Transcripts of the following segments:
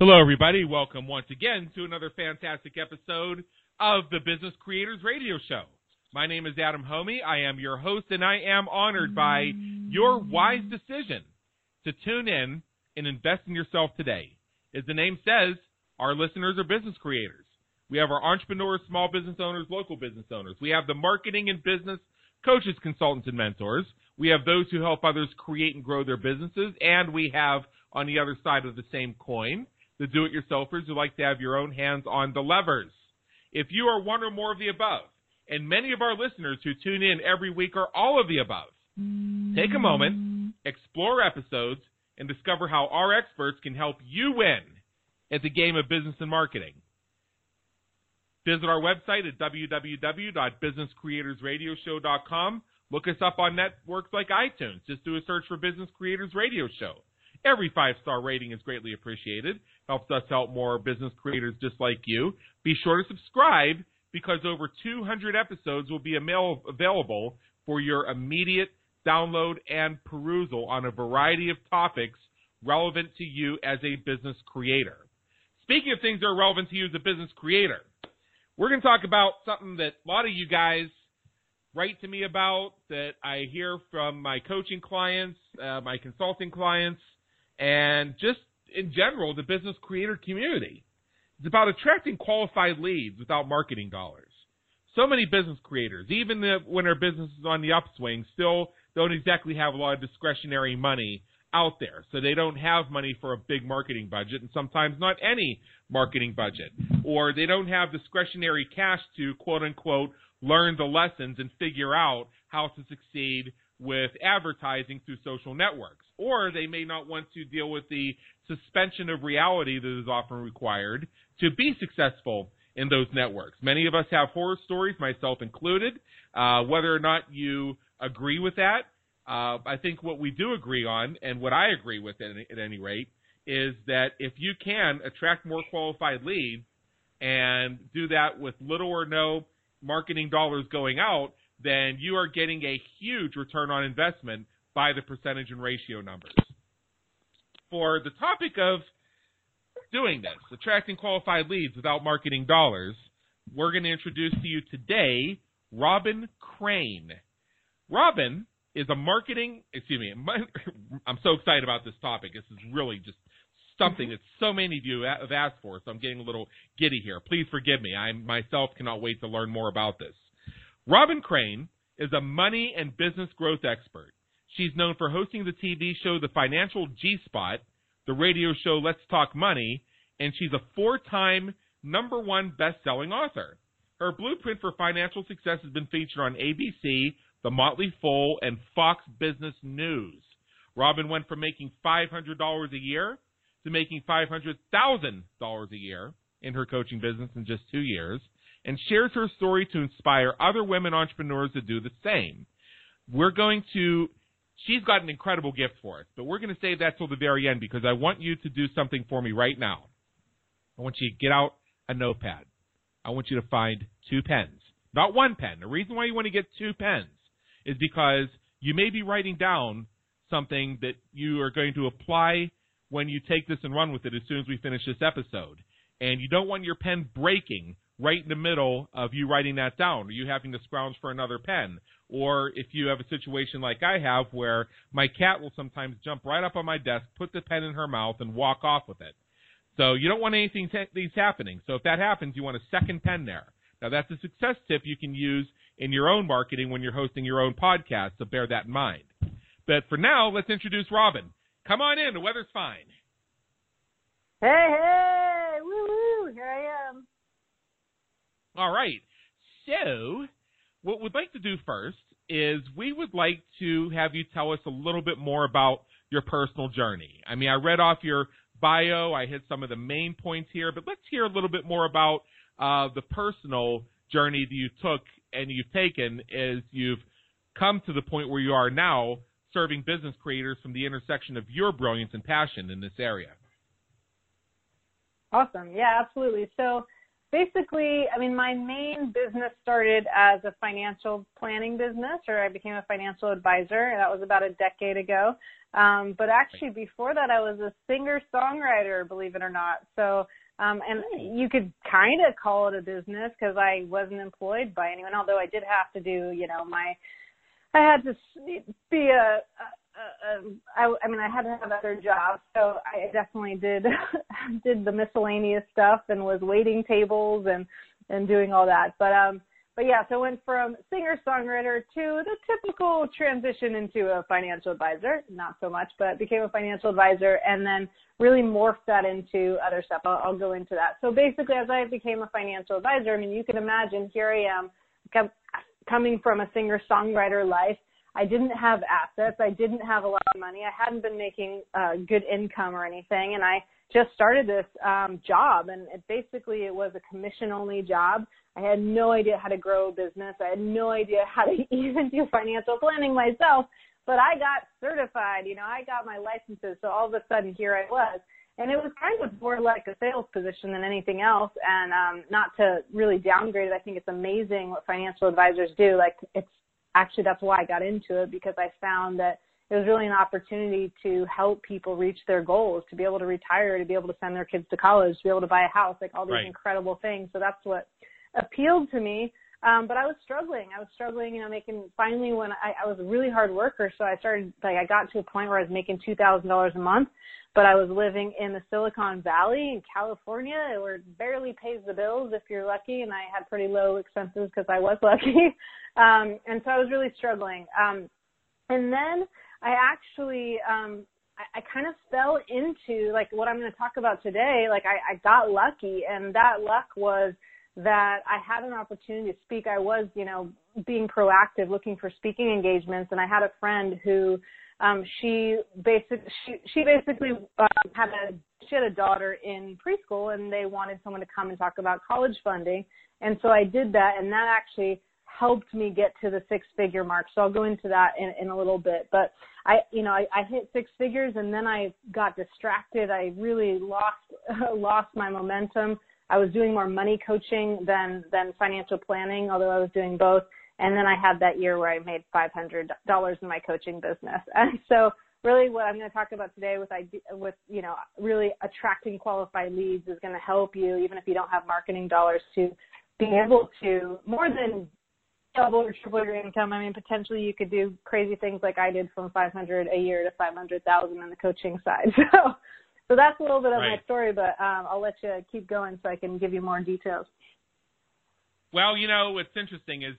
Hello, everybody. Welcome once again to another fantastic episode of the Business Creators Radio Show. My name is Adam Homey. I am your host, and I am honored by your wise decision to tune in and invest in yourself today. As the name says, our listeners are business creators. We have our entrepreneurs, small business owners, local business owners. We have the marketing and business coaches, consultants, and mentors. We have those who help others create and grow their businesses, and we have, on the other side of the same coin, the do-it-yourselfers who like to have your own hands on the levers. If you are one or more of the above, and many of our listeners who tune in every week are all of the above, take a moment, explore episodes, and discover how our experts can help you win at the game of business and marketing. Visit our website at www.businesscreatorsradioshow.com. Look us up on networks like iTunes. Just do a search for Business Creators Radio Show. Every 5-star rating is greatly appreciated. Helps us help more business creators just like you. Be sure to subscribe because over 200 episodes will be available for your immediate download and perusal on a variety of topics relevant to you as a business creator. Speaking of things that are relevant to you as a business creator, we're going to talk about something that a lot of you guys write to me about, that I hear from my coaching clients, my consulting clients, and just in general, the business creator community. It's about attracting qualified leads without marketing dollars. So many business creators, even when their business is on the upswing, still don't exactly have a lot of discretionary money out there. So they don't have money for a big marketing budget, and sometimes not any marketing budget. Or they don't have discretionary cash to, quote unquote, learn the lessons and figure out how to succeed with advertising through social networks. Or they may not want to deal with the suspension of reality that is often required to be successful in those networks. Many of us have horror stories, myself included. Whether or not you agree with that, I think what we do agree on, and what I agree with at any rate, is that if you can attract more qualified leads and do that with little or no marketing dollars going out, then you are getting a huge return on investment by the percentage and ratio numbers. For the topic of doing this, attracting qualified leads without marketing dollars, we're going to introduce to you today Robin Crane. Robin is a I'm so excited about this topic. This is really just something that so many of you have asked for, so I'm getting a little giddy here. Please forgive me. I myself cannot wait to learn more about this. Robin Crane is a money and business growth expert. She's known for hosting the TV show The Financial G-Spot, the radio show Let's Talk Money, and she's a 4-time #1 best-selling author. Her blueprint for financial success has been featured on ABC, The Motley Fool, and Fox Business News. Robin went from making $500 a year to making $500,000 a year in her coaching business in just 2 years, and shares her story to inspire other women entrepreneurs to do the same. She's got an incredible gift for us, but we're going to save that till the very end because I want you to do something for me right now. I want you to get out a notepad. I want you to find 2 pens, not 1 pen. The reason why you want to get 2 pens is because you may be writing down something that you are going to apply when you take this and run with it as soon as we finish this episode. And you don't want your pen breaking right in the middle of you writing that down, or you having to scrounge for another pen. Or if you have a situation like I have where my cat will sometimes jump right up on my desk, put the pen in her mouth, and walk off with it. So you don't want anything these happening. So if that happens, you want a second pen there. Now, that's a success tip you can use in your own marketing when you're hosting your own podcast, so bear that in mind. But for now, let's introduce Robin. Come on in. The weather's fine. Hey, hey. Woo-hoo. Here I am. All right. So what we'd like to do first is we would like to have you tell us a little bit more about your personal journey. I mean, I read off your bio. I hit some of the main points here, but let's hear a little bit more about the personal journey that you took and you've taken as you've come to the point where you are now serving business creators from the intersection of your brilliance and passion in this area. Awesome. Yeah, absolutely. So basically, I mean, my main business started as a financial planning business, or I became a financial advisor, and that was about a decade ago. But actually before that, I was a singer-songwriter, believe it or not. So, and you could kind of call it a business because I wasn't employed by anyone, although I did have to do, you know, I had to be I had to have other jobs, so I definitely did the miscellaneous stuff and was waiting tables and doing all that. But yeah, so I went from singer-songwriter to the typical transition into a financial advisor, not so much, but became a financial advisor and then really morphed that into other stuff. I'll go into that. So basically, as I became a financial advisor, I mean, you can imagine here I am coming from a singer-songwriter life. I didn't have assets. I didn't have a lot of money. I hadn't been making good income or anything. And I just started this job. And it was a commission-only job. I had no idea how to grow a business. I had no idea how to even do financial planning myself. But I got certified. You know, I got my licenses. So all of a sudden, here I was. And it was kind of more like a sales position than anything else. And not to really downgrade it, I think it's amazing what financial advisors do. Like, it's actually, that's why I got into it, because I found that it was really an opportunity to help people reach their goals, to be able to retire, to be able to send their kids to college, to be able to buy a house, like all these incredible things. So that's what appealed to me. But I was struggling. You know, I was a really hard worker. So I got to a point where I was making $2,000 a month, but I was living in the Silicon Valley in California, where it barely pays the bills if you're lucky. And I had pretty low expenses because I was lucky. And so I was really struggling. And then I actually, I kind of fell into like what I'm going to talk about today. Like I got lucky, and that luck was that I had an opportunity to speak. I was, you know, being proactive, looking for speaking engagements. And I had a friend who, she had a daughter in preschool, and they wanted someone to come and talk about college funding. And so I did that, and that actually helped me get to the 6-figure mark. So I'll go into that in a little bit. But I hit 6 figures, and then I got distracted. I really lost my momentum. I was doing more money coaching than financial planning, although I was doing both. And then I had that year where I made $500 in my coaching business. And so really what I'm going to talk about today with really attracting qualified leads is going to help you, even if you don't have marketing dollars, to being able to more than double or triple your income. I mean, potentially you could do crazy things like I did, from $500 a year to $500,000 on the coaching side. So that's a little bit of my story, but I'll let you keep going so I can give you more details. Well, you know, what's interesting is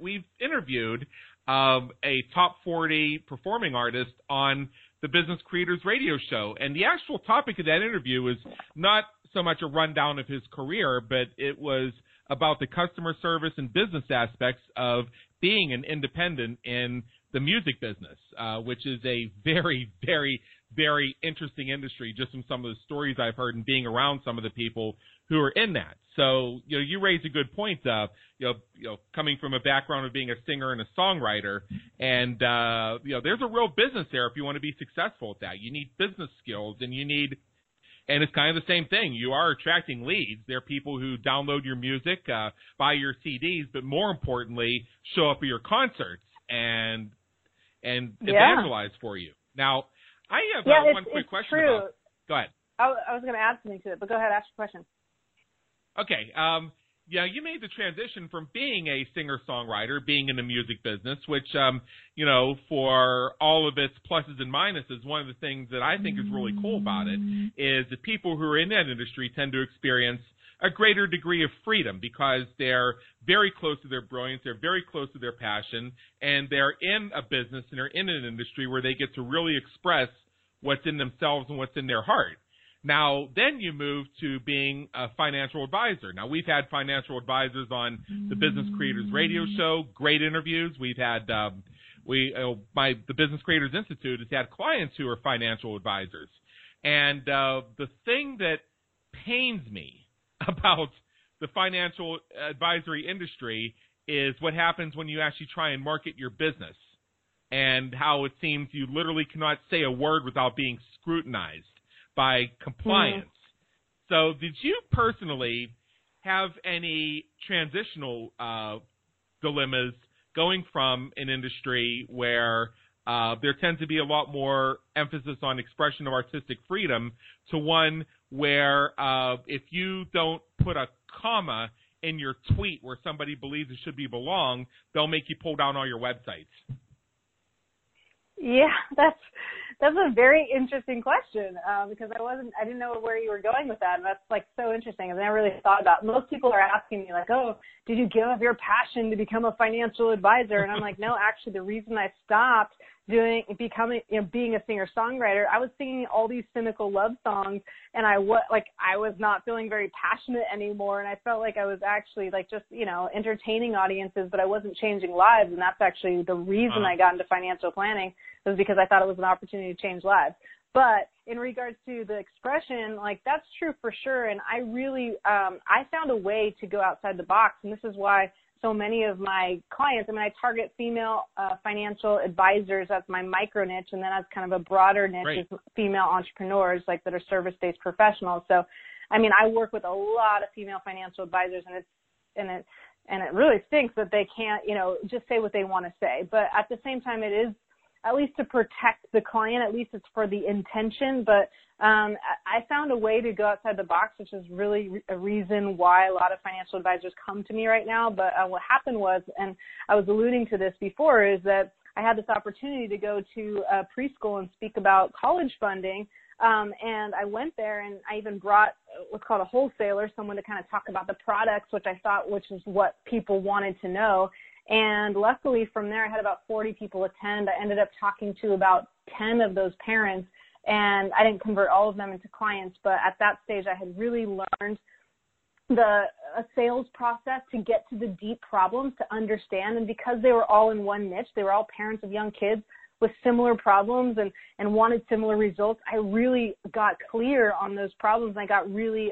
we've interviewed a top 40 performing artist on the Business Creators Radio Show. And the actual topic of that interview was not so much a rundown of his career, but it was about the customer service and business aspects of being an independent in the music business, which is a very, very, very interesting industry, just from some of the stories I've heard and being around some of the people who are in that. So, you know, you raise a good point of, you know, coming from a background of being a singer and a songwriter, and, you know, there's a real business there if you want to be successful at that. You need business skills, and it's kind of the same thing. You are attracting leads. There are people who download your music, buy your CDs, but more importantly, show up at your concerts and evangelize for you. Now, I have one quick question. Go ahead. I was going to add something to it, but go ahead, ask your question. Okay. You made the transition from being a singer-songwriter, being in the music business, which, you know, for all of its pluses and minuses, one of the things that I think is really cool about it is that people who are in that industry tend to experience a greater degree of freedom because they're very close to their brilliance, they're very close to their passion, and they're in a business and they're in an industry where they get to really express what's in themselves and what's in their heart. Now, then you move to being a financial advisor. Now, we've had financial advisors on the Business Creators Radio Show, great interviews. We've had the Business Creators Institute has had clients who are financial advisors. And the thing that pains me about the financial advisory industry is what happens when you actually try and market your business, and how it seems you literally cannot say a word without being scrutinized by compliance. So did you personally have any transitional dilemmas going from an industry where there tends to be a lot more emphasis on expression of artistic freedom to one where if you don't put a comma in your tweet where somebody believes it should be belong, they'll make you pull down all your websites? Yeah, that's a very interesting question because I didn't know where you were going with that, and that's like so interesting. I've never really thought about it. Most people are asking me like, oh, did you give up your passion to become a financial advisor? And I'm like, no, actually, the reason I stopped being a singer-songwriter, I was singing all these cynical love songs, and I was not feeling very passionate anymore, and I felt like I was actually like just entertaining audiences, but I wasn't changing lives, and that's actually the reason I got into financial planning, was because I thought it was an opportunity to change lives. But in regards to the expression, like that's true for sure, and I really I found a way to go outside the box, and this is why so many of my clients, I target female financial advisors as my micro niche, and then as kind of a broader niche is female entrepreneurs that are service-based professionals. So, I work with a lot of female financial advisors, and it really stinks that they can't, just say what they want to say. But at the same time, it is at least to protect the client, at least it's for the intention. But I found a way to go outside the box, which is really a reason why a lot of financial advisors come to me right now. But what happened was, and I was alluding to this before, is that I had this opportunity to go to a preschool and speak about college funding. And I went there, and I even brought what's called a wholesaler, someone to kind of talk about the products, which is what people wanted to know. And luckily from there, I had about 40 people attend. I ended up talking to about 10 of those parents, and I didn't convert all of them into clients. But at that stage, I had really learned a sales process to get to the deep problems, to understand. And because they were all in one niche, they were all parents of young kids with similar problems and wanted similar results, I really got clear on those problems. And I got really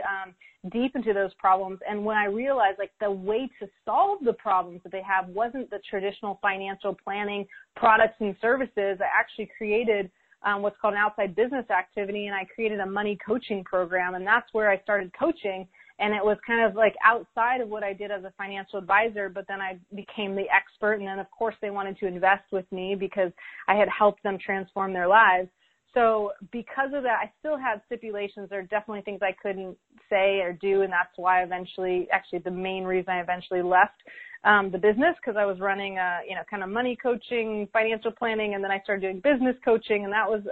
deep into those problems. And when I realized the way to solve the problems that they have wasn't the traditional financial planning products and services, I actually created what's called an outside business activity. And I created a money coaching program. And that's where I started coaching. And it was kind of outside of what I did as a financial advisor, but then I became the expert. And then, of course, they wanted to invest with me because I had helped them transform their lives. So because of that, I still had stipulations. There are definitely things I couldn't say or do, and that's why the main reason I eventually left the business, because I was running, kind of money coaching, financial planning, and then I started doing business coaching, and that was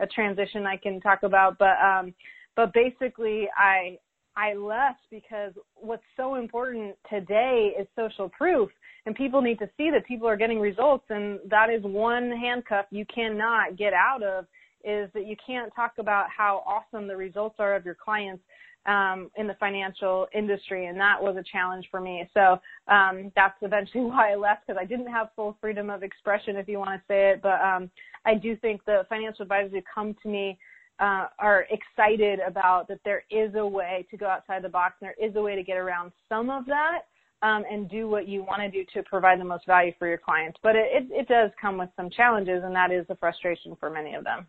a transition I can talk about. But basically, I left because what's so important today is social proof, and people need to see that people are getting results. And that is one handcuff you cannot get out of, is that you can't talk about how awesome the results are of your clients in the financial industry. And that was a challenge for me. So that's eventually why I left, because I didn't have full freedom of expression, if you want to say it. But I do think the financial advisors who come to me are excited about that there is a way to go outside the box, and there is a way to get around some of that and do what you want to do to provide the most value for your clients. But it does come with some challenges, and that is the frustration for many of them.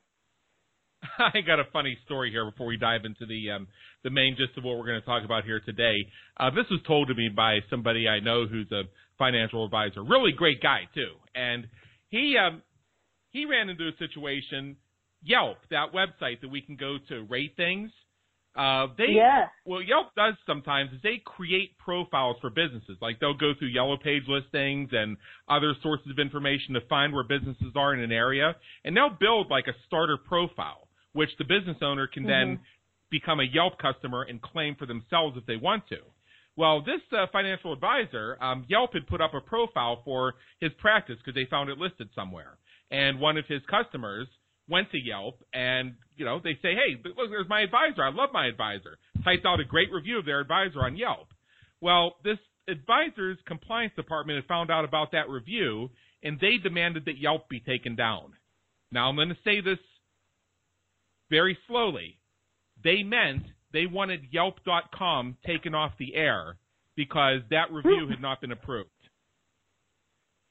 I got a funny story here before we dive into the main gist of what we're going to talk about here today. This was told to me by somebody I know who's a financial advisor, really great guy too. And he ran into a situation. Yelp, that website that we can go to rate things. What Yelp does sometimes is they create profiles for businesses. Like they'll go through Yellow Page listings and other sources of information to find where businesses are in an area. And they'll build a starter profile, which the business owner can then become a Yelp customer and claim for themselves if they want to. Well, this financial advisor, Yelp had put up a profile for his practice because they found it listed somewhere. And one of his customers went to Yelp, and, they say, hey, look, there's my advisor. I love my advisor. Typed out a great review of their advisor on Yelp. Well, this advisor's compliance department had found out about that review, and they demanded that Yelp be taken down. Now, I'm going to say this very slowly. They meant they wanted Yelp.com taken off the air because that review had not been approved.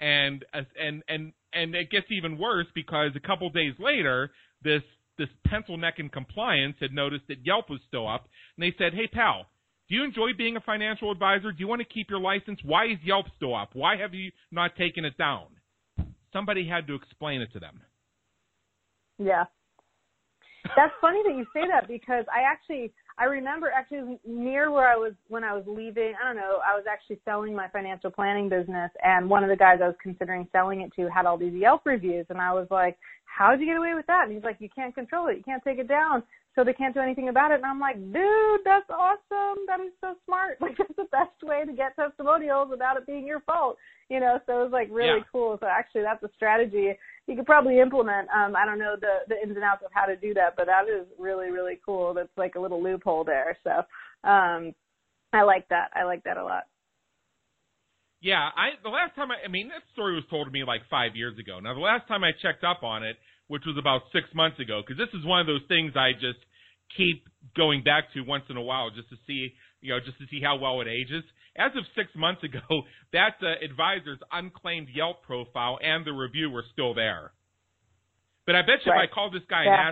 And it gets even worse because a couple days later, this this pencil neck in compliance had noticed that Yelp was still up, and they said, hey, pal, do you enjoy being a financial advisor? Do you want to keep your license? Why is Yelp still up? Why have you not taken it down? Somebody had to explain it to them. Yeah. That's funny that you say that, because I remember actually near where I was when I was leaving, I was actually selling my financial planning business, and one of the guys I was considering selling it to had all these Yelp reviews, and I was like, how did you get away with that? And he's like, you can't control it. You can't take it down, so they can't do anything about it. And I'm like, dude, that's awesome. That is so smart. Like, that's the best way to get testimonials without it being your fault. You know, so it was like really cool. So actually that's a strategy you could probably implement. I don't know the ins and outs of how to do that, but that is really, really cool. That's like a little loophole there. So I like that. I like that a lot. Yeah. The last time, that story was told to me like 5 years ago. Now, the last time I checked up on it, which was about 6 months ago, because this is one of those things I just keep going back to once in a while just to see how well it ages. As of 6 months ago, that advisor's unclaimed Yelp profile and the review were still there. But I bet you if I called this guy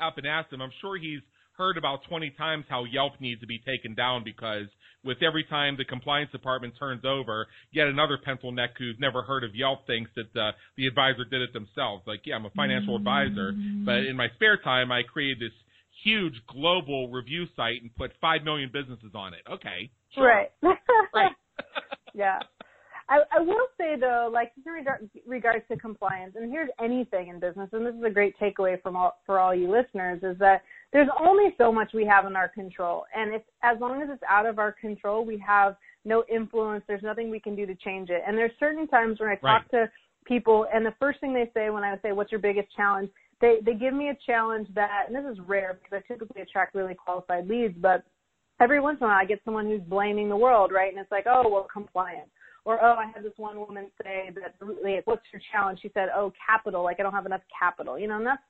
up and asked him, I'm sure he's heard about 20 times how Yelp needs to be taken down, because with every time the compliance department turns over, yet another pencil neck who's never heard of Yelp thinks that the advisor did it themselves. Like, yeah, I'm a financial advisor, but in my spare time, I created this huge global review site and put 5 million businesses on it. Okay. Sure. Right. Yeah. I will say, though, like in regards to compliance, and here's anything in business, and this is a great takeaway for all you listeners, is that there's only so much we have in our control. And as long as it's out of our control, we have no influence. There's nothing we can do to change it. And there's certain times when I talk to people, and the first thing they say when I say, what's your biggest challenge? They give me a challenge that, and this is rare because I typically attract really qualified leads, but every once in a while I get someone who's blaming the world, right? And it's like, oh, well, compliance. Or, I had this one woman say that, like, what's your challenge? She said, capital, like I don't have enough capital. You know, and that's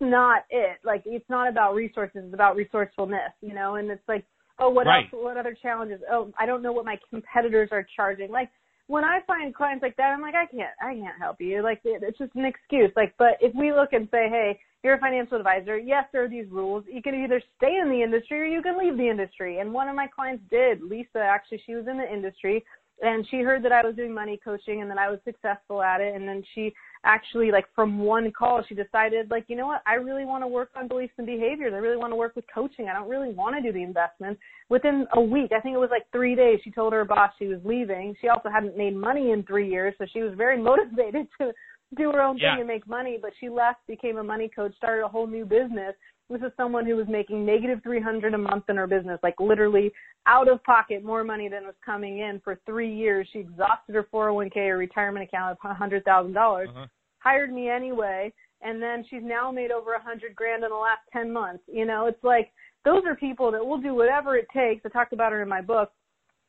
not it. Like, it's not about resources, it's about resourcefulness, you know, and it's like, what else, what other challenges? I don't know what my competitors are charging. Like, when I find clients like that, I'm like, I can't help you. Like, it's just an excuse. Like, but if we look and say, hey, you're a financial advisor. Yes, there are these rules. You can either stay in the industry or you can leave the industry. And one of my clients did. Lisa, actually, she was in the industry. And she heard that I was doing money coaching and that I was successful at it. And then she actually, like, from one call, she decided, like, you know what? I really want to work on beliefs and behaviors. I really want to work with coaching. I don't really want to do the investments. Within a week, I think it was like 3 days, she told her boss she was leaving. She also hadn't made money in 3 years, so she was very motivated to do her own thing and make money. But she left, became a money coach, started a whole new business. This is someone who was making negative $300 a month in her business, like literally out of pocket, more money than was coming in for 3 years. She exhausted her 401k, her retirement account of $100,000, hired me anyway. And then she's now made over $100,000 in the last 10 months. You know, it's like, those are people that will do whatever it takes. I talked about her in my book.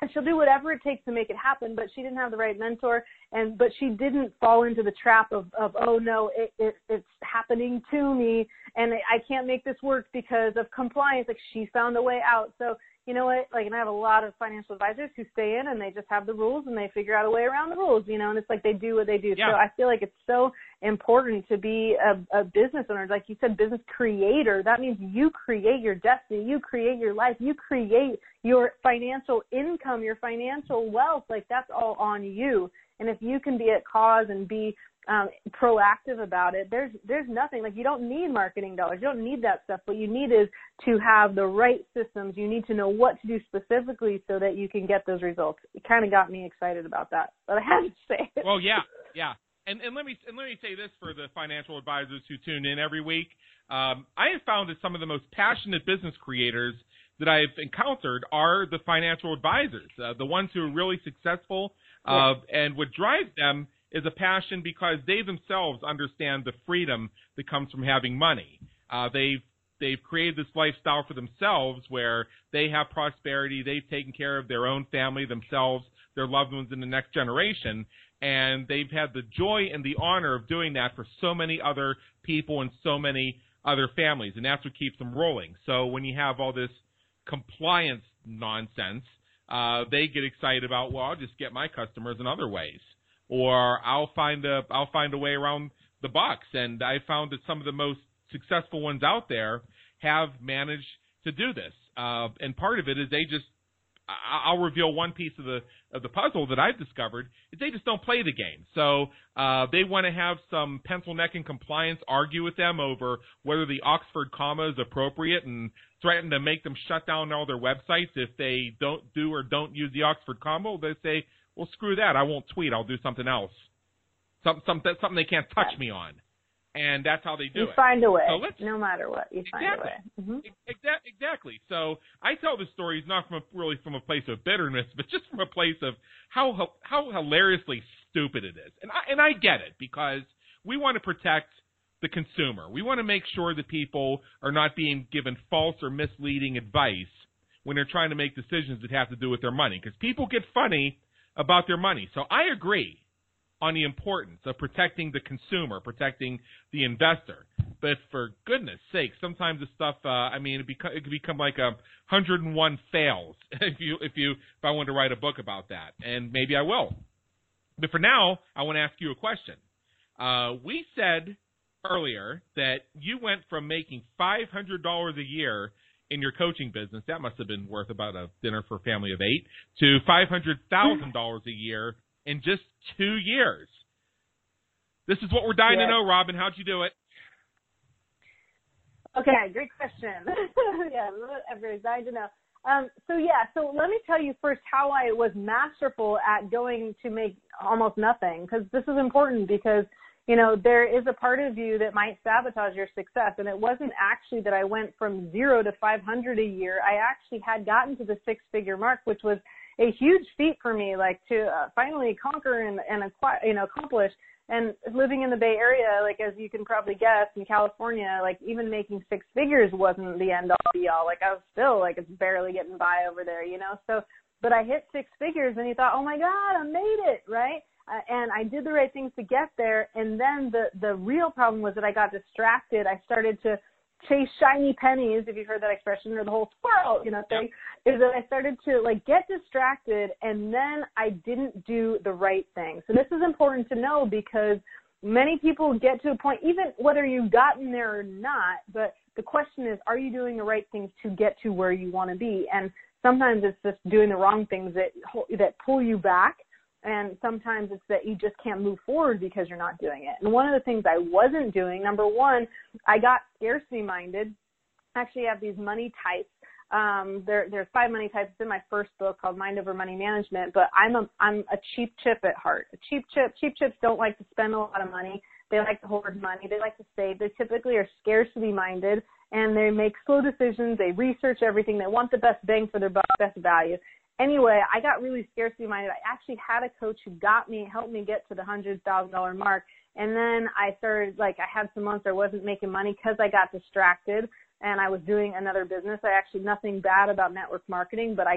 And she'll do whatever it takes to make it happen, but she didn't have the right mentor, but she didn't fall into the trap of it's happening to me, and I can't make this work because of compliance. Like, she found a way out. So, you know what? Like, and I have a lot of financial advisors who stay in, and they just have the rules, and they figure out a way around the rules, you know, and it's like they do what they do. Yeah. So I feel like it's so important to be a business owner. Like you said, business creator. That means you create your destiny. You create your life. You create your financial income, your financial wealth. Like, that's all on you. And if you can be at cause and be proactive about it, there's nothing. Like, you don't need marketing dollars. You don't need that stuff. What you need is to have the right systems. You need to know what to do specifically so that you can get those results. It kind of got me excited about that, but I had to say it. Well, yeah. And let me say this for the financial advisors who tune in every week. I have found that some of the most passionate business creators that I've encountered are the financial advisors, the ones who are really successful. And what drives them is a passion, because they themselves understand the freedom that comes from having money. They've created this lifestyle for themselves where they have prosperity. They've taken care of their own family, themselves, their loved ones, in the next generation. And they've had the joy and the honor of doing that for so many other people and so many other families. And that's what keeps them rolling. So when you have all this compliance nonsense, they get excited about, well, I'll just get my customers in other ways, or I'll find a way around the bucks. And I found that some of the most successful ones out there have managed to do this. And part of it is they just – I'll reveal one piece of the puzzle that I've discovered is they just don't play the game. So they want to have some pencil neck and compliance argue with them over whether the Oxford comma is appropriate and threaten to make them shut down all their websites if they don't use the Oxford comma. They say, well, screw that. I won't tweet. I'll do something else, something they can't touch me on. And that's how they do it. You find a way, no matter what. You find a way. Exactly. So I tell the stories not from a place of bitterness, but just from a place of how hilariously stupid it is. And I get it, because we want to protect the consumer. We want to make sure that people are not being given false or misleading advice when they're trying to make decisions that have to do with their money, because people get funny about their money. So I agree on the importance of protecting the consumer, protecting the investor. But for goodness sake, sometimes the stuff, it could become like 101 fails if I wanted to write a book about that. And maybe I will. But for now, I want to ask you a question. We said earlier that you went from making $500 a year in your coaching business, that must have been worth about a dinner for a family of 8, to $500,000 a year in just 2 years. This is what we're dying to know, Robin. How'd you do it? Okay, great question. Yeah, everybody's dying to know. So let me tell you first how I was masterful at going to make almost nothing, because this is important, because, you know, there is a part of you that might sabotage your success. And it wasn't actually that I went from 0 to 500 a year. I actually had gotten to the 6-figure mark, which was a huge feat for me, like to finally conquer and accomplish. And living in the Bay Area, like as you can probably guess, in California, like even making 6 figures wasn't the end all be all. Like I was still like it's barely getting by over there, you know. So, but I hit 6 figures, and you thought, oh my God, I made it, right? And I did the right things to get there. And then the real problem was that I got distracted. I started to chase shiny pennies, if you've heard that expression, or the whole squirrel, you know, thing, is that I started to like get distracted, and then I didn't do the right thing. So this is important to know, because many people get to a point, even whether you've gotten there or not, but the question is, are you doing the right things to get to where you want to be? And sometimes it's just doing the wrong things that pull you back. And sometimes it's that you just can't move forward because you're not doing it. And one of the things I wasn't doing, number one, I got scarcity minded. I actually have these money types. There's 5 money types. It's in my first book called Mind Over Money Management. But I'm a cheap chip at heart. Cheap chips don't like to spend a lot of money. They like to hoard money. They like to save. They typically are scarcity minded, and they make slow decisions. They research everything. They want the best bang for their buck, best value. Anyway, I got really scarcity minded. I actually had a coach who helped me get to the $100,000 mark. And then I started, I had some months I wasn't making money because I got distracted and I was doing another business. I actually, nothing bad about network marketing, but I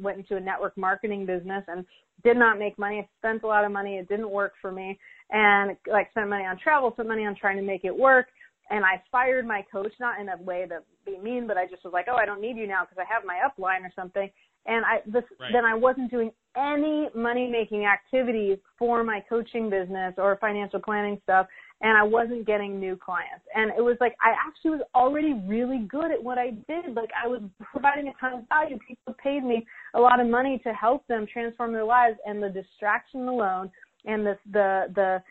went into a network marketing business and did not make money. I spent a lot of money. It didn't work for me. And spent money on travel, spent money on trying to make it work. And I fired my coach, not in a way to be mean, but I just was like, oh, I don't need you now because I have my upline or something. And then I wasn't doing any money-making activities for my coaching business or financial planning stuff, and I wasn't getting new clients. And it was like I actually was already really good at what I did. Like I was providing a ton of value. People paid me a lot of money to help them transform their lives, and the distraction alone and the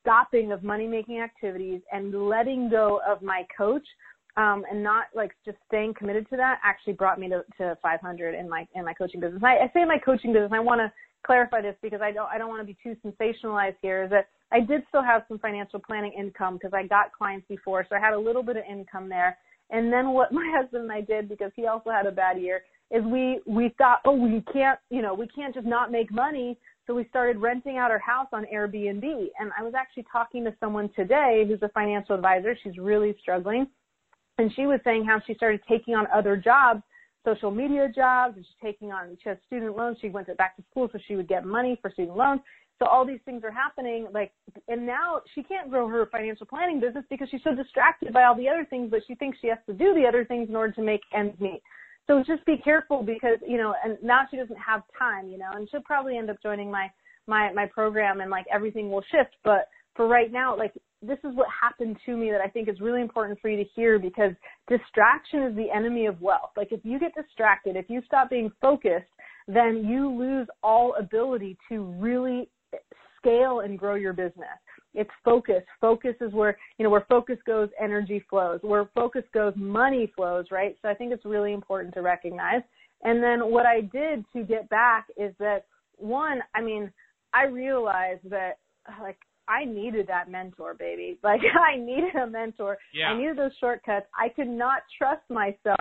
stopping of money-making activities and letting go of my coach and not just staying committed to that actually brought me to 500 in my coaching business. I say my coaching business. I want to clarify this because I don't want to be too sensationalized here. Is that I did still have some financial planning income because I got clients before, so I had a little bit of income there. And then what my husband and I did, because he also had a bad year, is we thought, oh, we can't just not make money. So we started renting out our house on Airbnb. And I was actually talking to someone today who's a financial advisor. She's really struggling. And she was saying how she started taking on other jobs, social media jobs, and she has student loans. She went back to school so she would get money for student loans. So all these things are happening. And now she can't grow her financial planning business because she's so distracted by all the other things, but she thinks she has to do the other things in order to make ends meet. So just be careful because, you know, and now she doesn't have time, you know, and she'll probably end up joining my program and everything will shift. But for right now, this is what happened to me that I think is really important for you to hear, because distraction is the enemy of wealth. Like, if you get distracted, if you stop being focused, then you lose all ability to really scale and grow your business. It's focus. Focus is where, you know, where focus goes, energy flows. Where focus goes, money flows, right? So I think it's really important to recognize. And then what I did to get back is that, one, I mean, I realized that, like, I needed that mentor, baby. Like, I needed a mentor. Yeah. I needed those shortcuts. I could not trust myself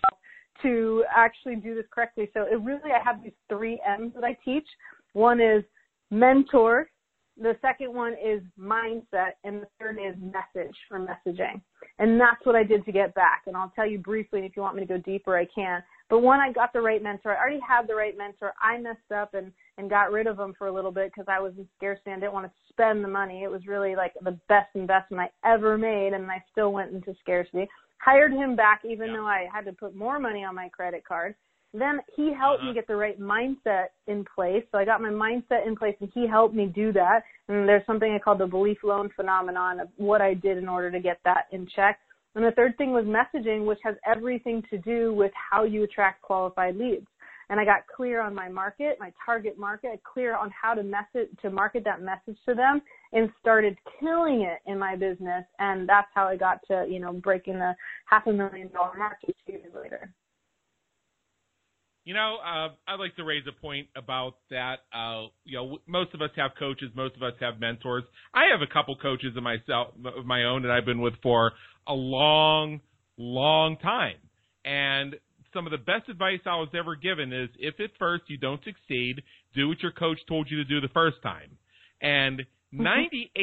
to actually do this correctly. So it really, I have these 3 M's that I teach. One is mentor. The second one is mindset. And the third is message, for messaging. And that's what I did to get back. And I'll tell you briefly, if you want me to go deeper, I can. But when I got the right mentor, I already had the right mentor. I messed up and got rid of them for a little bit because I was in scarcity and didn't want to spend the money. It was really like the best investment I ever made, and I still went into scarcity. Hired him back even though I had to put more money on my credit card. Then he helped me get the right mindset in place. So I got my mindset in place, and he helped me do that. And there's something I call the belief loan phenomenon of what I did in order to get that in check. And the third thing was messaging, which has everything to do with how you attract qualified leads. And I got clear on my market, my target market, clear on how to message, to market that message to them, and started killing it in my business. And that's how I got to, you know, breaking the $500,000 mark 2 years later. You know, I'd like to raise a point about that. You know, most of us have coaches. Most of us have mentors. I have a couple coaches of my own that I've been with for a long, long time. And some of the best advice I was ever given is, if at first you don't succeed, do what your coach told you to do the first time. And 98%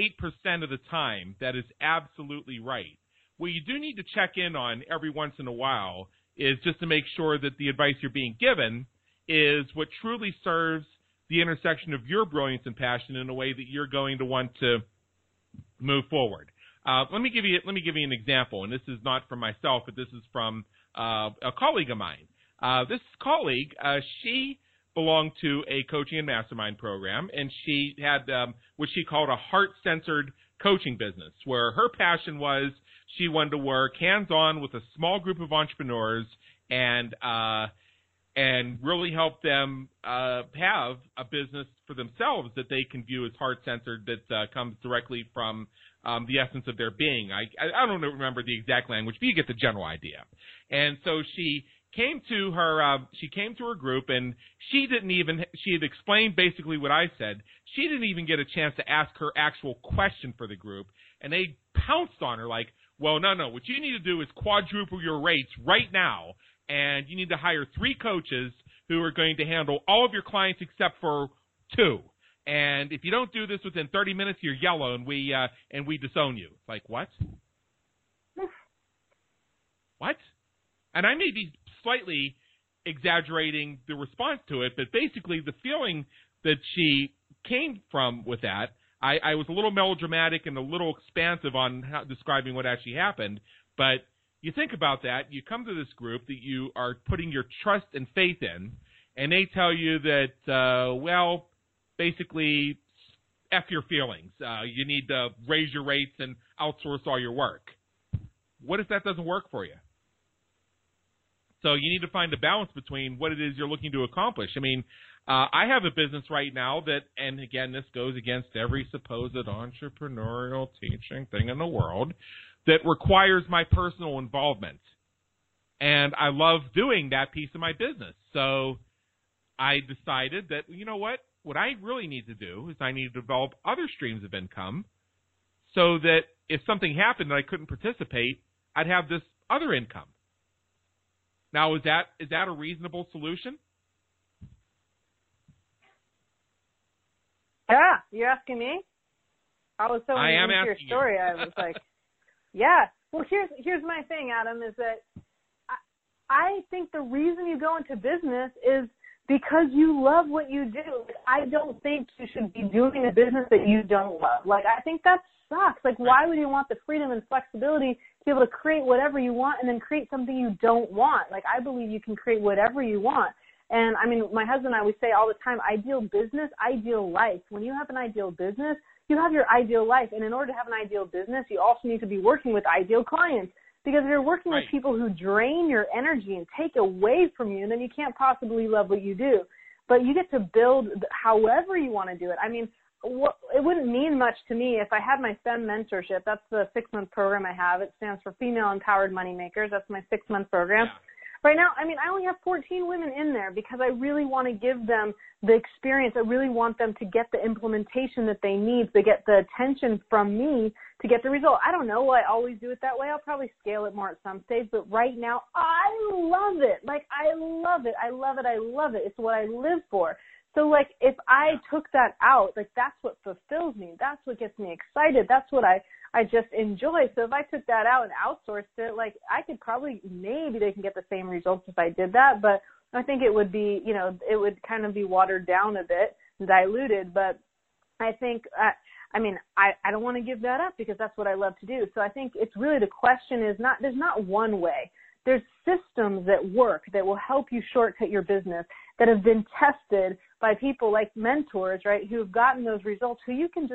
of the time, that is absolutely right. What you do need to check in on every once in a while is just to make sure that the advice you're being given is what truly serves the intersection of your brilliance and passion in a way that you're going to want to move forward. Let me give you an example, and this is not from myself, but this is from a colleague of mine. This colleague, she belonged to a coaching and mastermind program, and she had what she called a heart-centered coaching business, where her passion was she wanted to work hands-on with a small group of entrepreneurs and really help them have a business for themselves that they can view as heart-centered, that comes directly from the essence of their being. I don't remember the exact language, but you get the general idea. And so she came to her group, and she had explained basically what I said. She didn't even get a chance to ask her actual question for the group, and they pounced on her like, well, no, what you need to do is quadruple your rates right now, and you need to hire 3 coaches who are going to handle all of your clients except for 2. And if you don't do this within 30 minutes, you're yellow, and we disown you. Like, what? What? And I may be slightly exaggerating the response to it, but basically the feeling that she came from with that, I was a little melodramatic and a little expansive on describing what actually happened, but you think about that, you come to this group that you are putting your trust and faith in, and they tell you that, well, basically, F your feelings. You need to raise your rates and outsource all your work. What if that doesn't work for you? So you need to find a balance between what it is you're looking to accomplish. I mean, I have a business right now that, and again, this goes against every supposed entrepreneurial teaching thing in the world, that requires my personal involvement. And I love doing that piece of my business. So I decided that, you know what I really need to do is I need to develop other streams of income so that if something happened and I couldn't participate, I'd have this other income. Now, is that a reasonable solution? Yeah, you're asking me? I was so into your story, I was like, yeah. Well, here's my thing, Adam, is that I think the reason you go into business is because you love what you do. I don't think you should be doing a business that you don't love. Like, I think that sucks. Like, why would you want the freedom and flexibility to be able to create whatever you want and then create something you don't want? Like, I believe you can create whatever you want. And, I mean, my husband and I, we say all the time, ideal business, ideal life. When you have an ideal business, you have your ideal life. And in order to have an ideal business, you also need to be working with ideal clients. Because if you're working with people who drain your energy and take away from you, then you can't possibly love what you do. But you get to build however you want to do it. I mean, it wouldn't mean much to me if I had my FEM mentorship. That's the 6-month program I have. It stands for Female Empowered Moneymakers. That's my 6-month program. Yeah. Right now, I mean, I only have 14 women in there because I really want to give them the experience. I really want them to get the implementation that they need, to get the attention from me to get the result. I don't know. Will I always do it that way? I'll probably scale it more at some stage. But right now, I love it. Like, I love it. I love it. I love it. It's what I live for. So, like, if I took that out, like, that's what fulfills me. That's what gets me excited. That's what I just enjoy. So if I took that out and outsourced it, like, I could probably, maybe they can get the same results if I did that. But I think it would be, you know, it would kind of be watered down a bit, diluted. But I think, I don't want to give that up because that's what I love to do. So I think it's really the question is not, there's not one way. There's systems that work that will help you shortcut your business that have been tested by people like mentors, right, who have gotten those results, who you can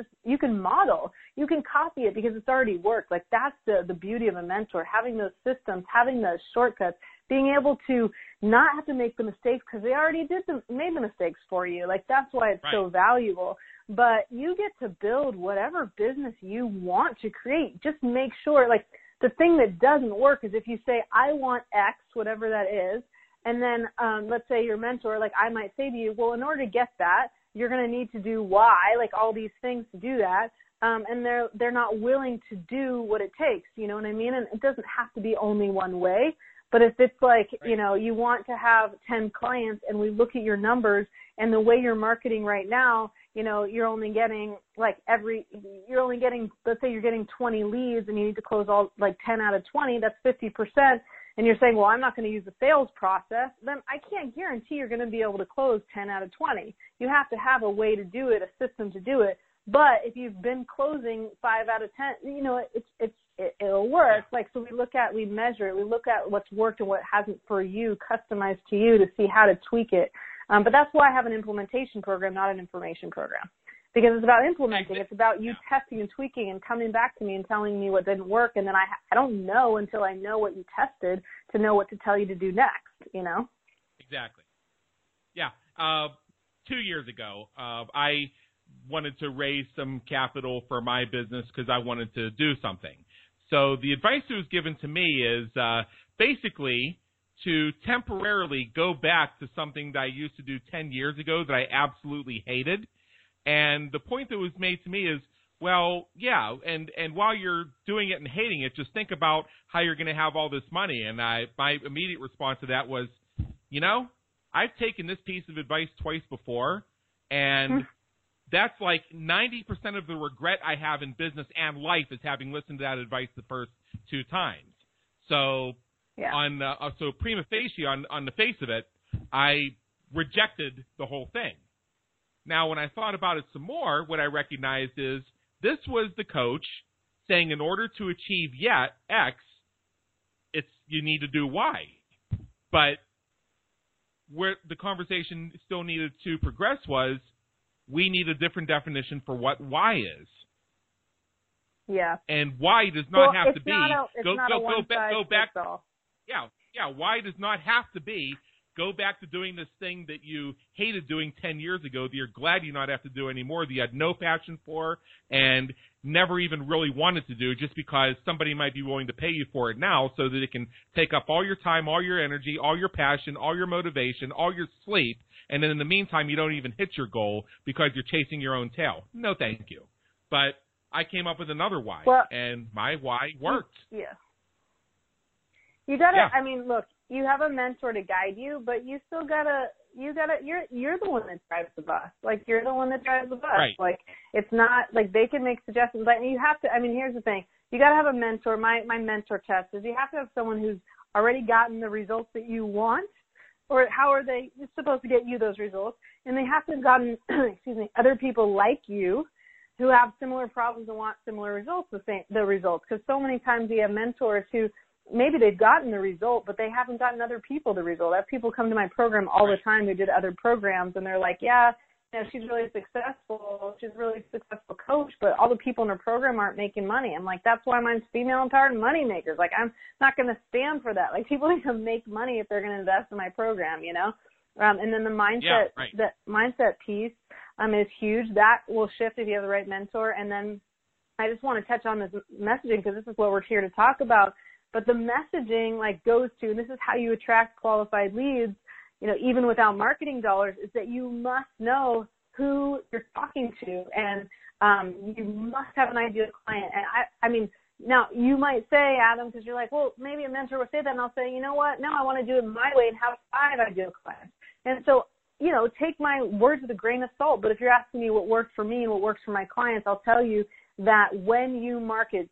model, you can copy it because it's already worked. Like, that's the beauty of a mentor, having those systems, having those shortcuts, being able to not have to make the mistakes because they already made the mistakes for you. Like, that's why it's so valuable. But you get to build whatever business you want to create. Just make sure, like, the thing that doesn't work is if you say, I want X, whatever that is, and then let's say your mentor, like I might say to you, well, in order to get that, you're going to need to do Y, like all these things to do that. And they're not willing to do what it takes, you know what I mean? And it doesn't have to be only one way. But if it's like, you know, you want to have 10 clients and we look at your numbers and the way you're marketing right now, you know, let's say you're getting 20 leads and you need to close all like 10 out of 20, that's 50%. And you're saying, well, I'm not going to use the sales process. Then I can't guarantee you're going to be able to close 10 out of 20. You have to have a way to do it, a system to do it. But if you've been closing 5 out of 10, you know, it'll work. Like, so we measure it. We look at what's worked and what hasn't for you, customized to you to see how to tweak it. But that's why I have an implementation program, not an information program, because it's about implementing. It's about you testing and tweaking and coming back to me and telling me what didn't work. And then I don't know until I know what you tested to know what to tell you to do next, you know? Exactly. Yeah. 2 years ago, I wanted to raise some capital for my business because I wanted to do something. So the advice that was given to me is basically to temporarily go back to something that I used to do 10 years ago that I absolutely hated. And the point that was made to me is, well, yeah, and while you're doing it and hating it, just think about how you're going to have all this money. And my immediate response to that was, you know, I've taken this piece of advice twice before, and that's like 90% of the regret I have in business and life is having listened to that advice the first two times. So so prima facie, on the face of it, I rejected the whole thing. Now, when I thought about it some more, what I recognized is this was the coach saying in order to achieve X, you need to do Y. But where the conversation still needed to progress was we need a different definition for what Y is. Yeah. And Y does not have to be go back. Yeah. Y does not have to be go back to doing this thing that you hated doing 10 years ago that you're glad you not have to do anymore, that you had no passion for and never even really wanted to do just because somebody might be willing to pay you for it now so that it can take up all your time, all your energy, all your passion, all your motivation, all your sleep. And then in the meantime, you don't even hit your goal because you're chasing your own tail. No, thank you. But I came up with another why, and my why worked. Yeah. You got to, I mean, look. You have a mentor to guide you, but you still you're the one that drives the bus. Like, you're the one that drives the bus. Right. Like, it's not like they can make suggestions, but you have to, I mean, here's the thing. You got to have a mentor. My mentor test is you have to have someone who's already gotten the results that you want, or how are they supposed to get you those results? And they have to have gotten, excuse me, other people like you who have similar problems and want similar results, the results. Because so many times we have mentors who, maybe they've gotten the result, but they haven't gotten other people the result. I have people come to my program all the time who did other programs, and they're like, yeah, you know, she's a really successful coach, but all the people in her program aren't making money. I'm like, that's why mine's Female Empowered Moneymakers. Like, I'm not going to stand for that. Like, people need to make money if they're going to invest in my program, you know? And then the mindset, the mindset piece is huge. That will shift if you have the right mentor. And then I just want to touch on this messaging because this is what we're here to talk about. But the messaging, like, goes to, and this is how you attract qualified leads, you know, even without marketing dollars, is that you must know who you're talking to, and you must have an ideal client. And I mean, now you might say, Adam, because you're like, well, maybe a mentor would say that, and I'll say, you know what? No, I want to do it my way and have 5 ideal clients. And so, you know, take my words with a grain of salt. But if you're asking me what worked for me and what works for my clients, I'll tell you that when you're marketing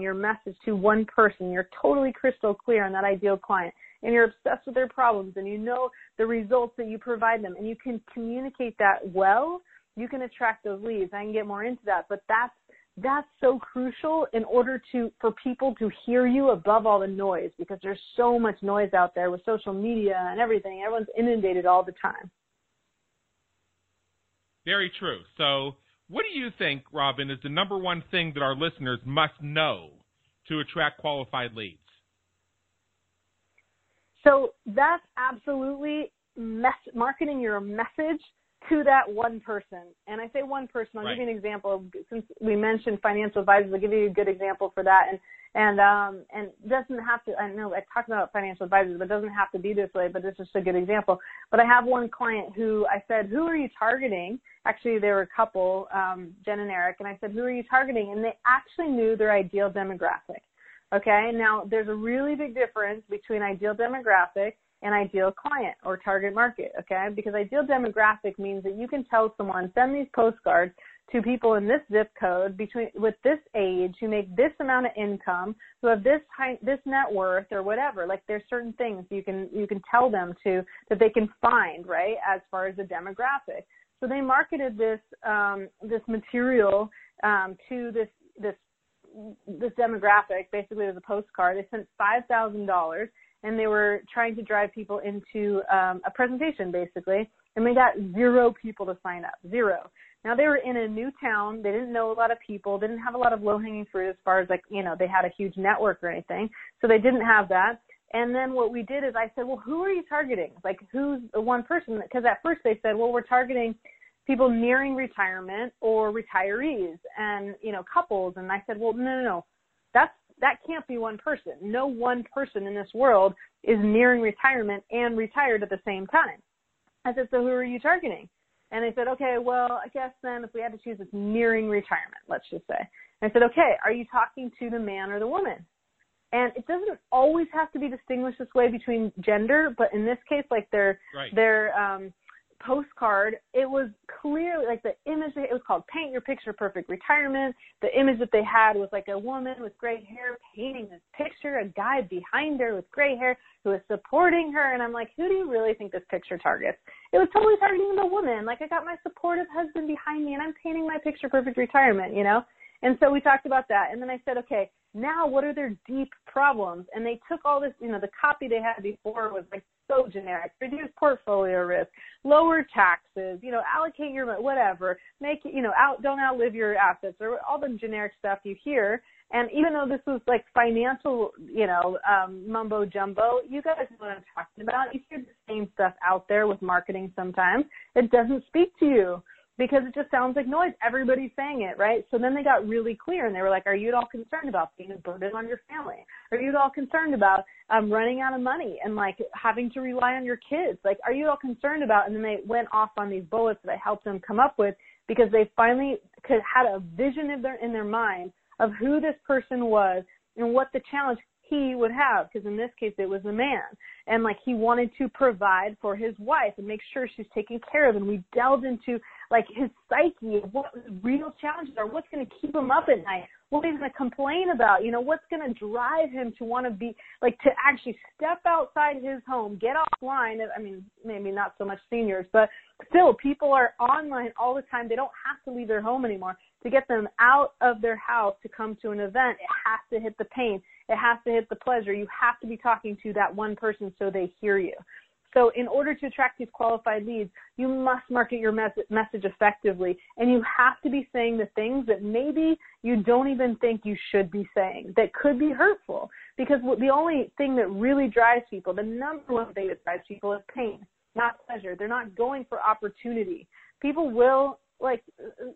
your message to one person, you're totally crystal clear on that ideal client, and you're obsessed with their problems, and you know the results that you provide them, and you can communicate that well, you can attract those leads. I can get more into that, but that's so crucial in order for people to hear you above all the noise, because there's so much noise out there with social media and everything. Everyone's inundated all the time. Very true. So what do you think, Robin, is the number one thing that our listeners must know to attract qualified leads? So that's absolutely marketing your message to that one person. And I say one person, I'll give you an example. Since we mentioned financial advisors, I'll give you a good example for that. And doesn't have to, I know I talked about financial advisors, but it doesn't have to be this way, but this is just a good example. But I have one client who I said, who are you targeting? Actually, they were a couple, Jen and Eric, and I said, who are you targeting? And they actually knew their ideal demographic. Okay, now there's a really big difference between ideal demographic and ideal client or target market, okay? Because ideal demographic means that you can tell someone, send these postcards to people in this zip code with this age, who make this amount of income, who have this net worth or whatever. Like, there's certain things you can tell them that they can find, right, as far as the demographic. So they marketed this material to this demographic. Basically, it was a postcard. They sent $5,000, and they were trying to drive people into a presentation, basically, and they got 0 people to sign up, 0. Now, they were in a new town. They didn't know a lot of people, didn't have a lot of low-hanging fruit as far as, like, you know, they had a huge network or anything, so they didn't have that. And then what we did is I said, well, who are you targeting? Like, who's the one person? Because at first they said, well, we're targeting people nearing retirement or retirees and, you know, couples. And I said, well, no, that can't be one person. No one person in this world is nearing retirement and retired at the same time. I said, so who are you targeting? And they said, okay, well, I guess then if we had to choose, it's nearing retirement, let's just say. And I said, okay, are you talking to the man or the woman? And it doesn't always have to be distinguished this way between gender, but in this case, like their postcard, it was clearly like the image, it was called Paint Your Picture Perfect Retirement. The image that they had was like a woman with gray hair painting this picture, a guy behind her with gray hair who is supporting her. And I'm like, who do you really think this picture targets? It was totally targeting the woman. Like, I got my supportive husband behind me and I'm painting my picture perfect retirement, you know? And so we talked about that. And then I said, okay, now what are their deep problems? And they took all this, you know, the copy they had before was like so generic, reduce portfolio risk, lower taxes, you know, allocate your money, whatever, make, you know, don't outlive your assets, or all the generic stuff you hear. And even though this was like financial, you know, mumbo jumbo, you guys know what I'm talking about. You hear the same stuff out there with marketing sometimes. It doesn't speak to you, because it just sounds like noise. Everybody's saying it, right? So then they got really clear, and they were like, are you at all concerned about being a burden on your family? Are you at all concerned about running out of money and, like, having to rely on your kids? Like, are you at all concerned about? And then they went off on these bullets that I helped them come up with, because they finally had a vision in their mind of who this person was and what the challenge he would have, because in this case it was a man, and like he wanted to provide for his wife and make sure she's taken care of. And we delved into like his psyche, what real challenges are, what's going to keep him up at night, what he's going to complain about, you know, what's going to drive him to want to be like, to actually step outside his home, get offline. I mean, maybe not so much seniors, but still, people are online all the time. They don't have to leave their home anymore. To get them out of their house to come to an event, it has to hit the pain. It has to hit the pleasure. You have to be talking to that one person so they hear you. So in order to attract these qualified leads, you must market your message effectively, and you have to be saying the things that maybe you don't even think you should be saying that could be hurtful, because the only thing that really drives people, the number one thing that drives people is pain, not pleasure. They're not going for opportunity. People will, like,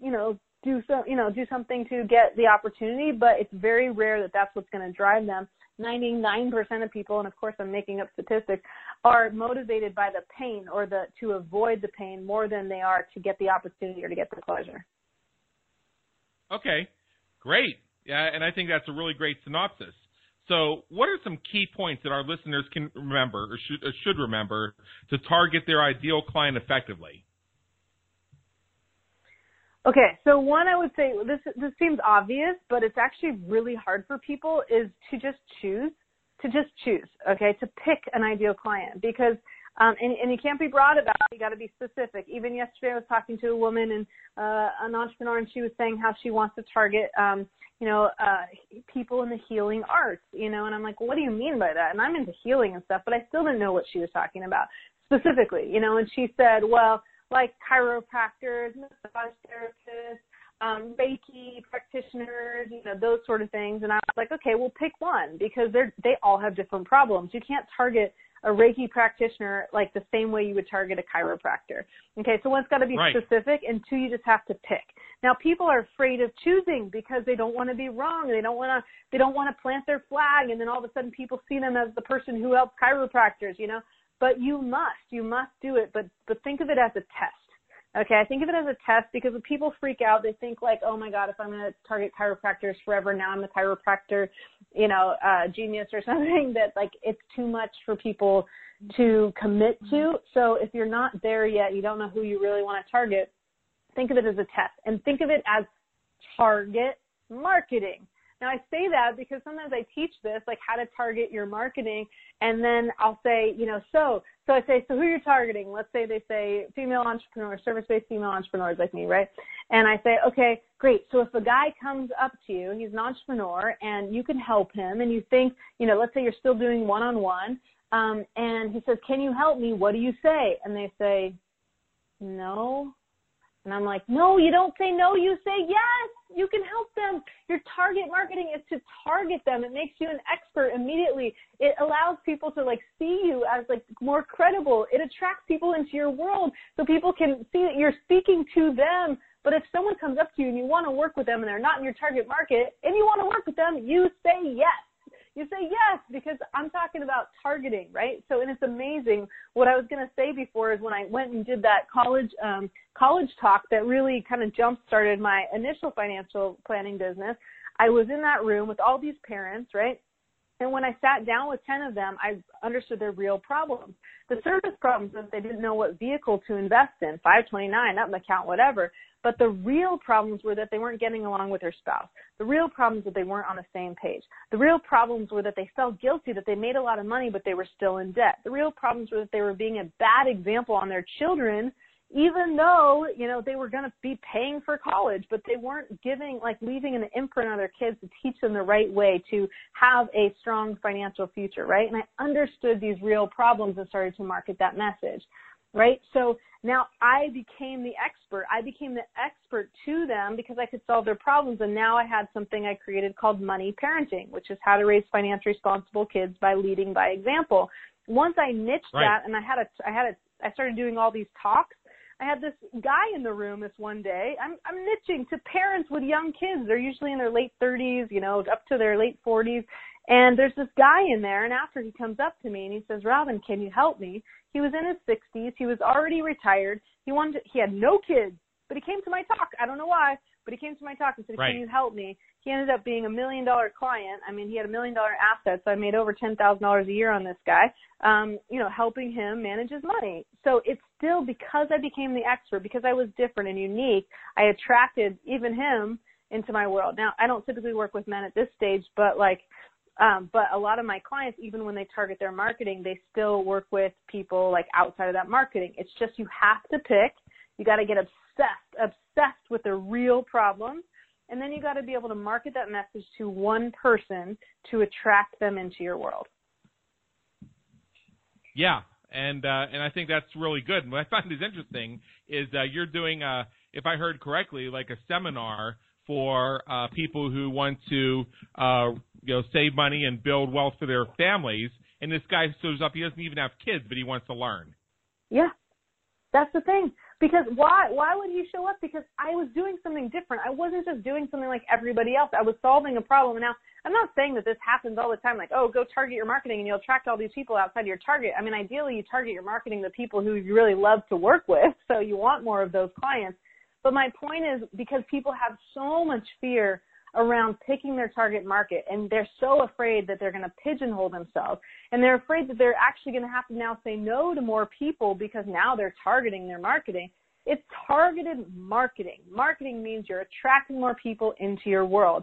you know, do something to get the opportunity, but it's very rare that that's what's going to drive them. 99% of people, and of course I'm making up statistics, are motivated by the pain or to avoid the pain more than they are to get the opportunity or to get the pleasure. Okay, great. Yeah, and I think that's a really great synopsis. So what are some key points that our listeners can remember or should remember to target their ideal client effectively? Okay, so one, I would say, this seems obvious, but it's actually really hard for people, is to just choose, okay, to pick an ideal client, because, and you can't be broad about it, you got to be specific. Even yesterday I was talking to a woman, and an entrepreneur, and she was saying how she wants to target, people in the healing arts, and I'm like, well, what do you mean by that? And I'm into healing and stuff, but I still didn't know what she was talking about specifically, and she said, well, like chiropractors, massage therapists, Reiki practitioners, those sort of things. And I was like, okay, well, pick one, because they all have different problems. You can't target a Reiki practitioner like the same way you would target a chiropractor. Okay, so one's got to be specific, and two, you just have to pick. Now, people are afraid of choosing because they don't want to be wrong. They don't want to plant their flag, and then all of a sudden people see them as the person who helps chiropractors, But you must do it. But think of it as a test, okay? I think of it as a test because when people freak out, they think like, oh my God, if I'm going to target chiropractors forever, now I'm a chiropractor, genius or something, that like it's too much for people to commit to. So if you're not there yet, you don't know who you really want to target, think of it as a test, and think of it as target marketing. Now, I say that because sometimes I teach this, like how to target your marketing, and then I'll say, so I say, so who are you targeting? Let's say they say female entrepreneurs, service-based female entrepreneurs like me, right? And I say, okay, great. So if a guy comes up to you, he's an entrepreneur, and you can help him, and you think, let's say you're still doing one-on-one, and he says, can you help me? What do you say? And they say, no. And I'm like, no, you don't say no, you say yes, you can help them. Your target marketing is to target them. It makes you an expert immediately. It allows people to like see you as like more credible. It attracts people into your world so people can see that you're speaking to them. But if someone comes up to you and you want to work with them and they're not in your target market and you want to work with them, you say yes. You say yes, because I'm talking about targeting, right? So, and it's amazing. What I was going to say before is when I went and did that college talk that really kind of jump-started my initial financial planning business, I was in that room with all these parents, right? And when I sat down with 10 of them, I understood their real problems. The service problems that they didn't know what vehicle to invest in, 529, up account, whatever. But the real problems were that they weren't getting along with their spouse. The real problems that they weren't on the same page. The real problems were that they felt guilty, that they made a lot of money, but they were still in debt. The real problems were that they were being a bad example on their children, even though, they were going to be paying for college, but they weren't leaving an imprint on their kids to teach them the right way to have a strong financial future, right? And I understood these real problems and started to market that message, right? So now I became the expert. I became the expert to them because I could solve their problems. And now I had something I created called Money Parenting, which is how to raise financially responsible kids by leading by example. Once I niched that, and I started doing all these talks. I had this guy in the room this one day. I'm niching to parents with young kids. They're usually in their late 30s, up to their late 40s. And there's this guy in there, and after he comes up to me and he says, Robin, can you help me? He was in his 60s. He was already retired. He had no kids, but he came to my talk. I don't know why, but he came to my talk and said, can you help me? He ended up being $1 million client. I mean, he had $1 million assets. So I made over $10,000 a year on this guy, helping him manage his money. So it's still, because I became the expert, because I was different and unique, I attracted even him into my world. Now, I don't typically work with men at this stage, but a lot of my clients, even when they target their marketing, they still work with people like outside of that marketing. It's just, you have to pick. You got to get obsessed with the real problem. And then you got to be able to market that message to one person to attract them into your world. Yeah. And I think that's really good. And what I find is interesting is you're doing, if I heard correctly, like a seminar for people who want to save money and build wealth for their families. And this guy shows up. He doesn't even have kids, but he wants to learn. Yeah, that's the thing. Because why would he show up? Because I was doing something different. I wasn't just doing something like everybody else. I was solving a problem. And now I'm not saying that this happens all the time, like, oh, go target your marketing and you'll attract all these people outside your target. I mean, ideally, you target your marketing to people who you really love to work with, so you want more of those clients. But my point is, because people have so much fear around picking their target market, and they're so afraid that they're going to pigeonhole themselves, and they're afraid that they're actually going to have to now say no to more people because now they're targeting their marketing. It's targeted marketing. Marketing means you're attracting more people into your world.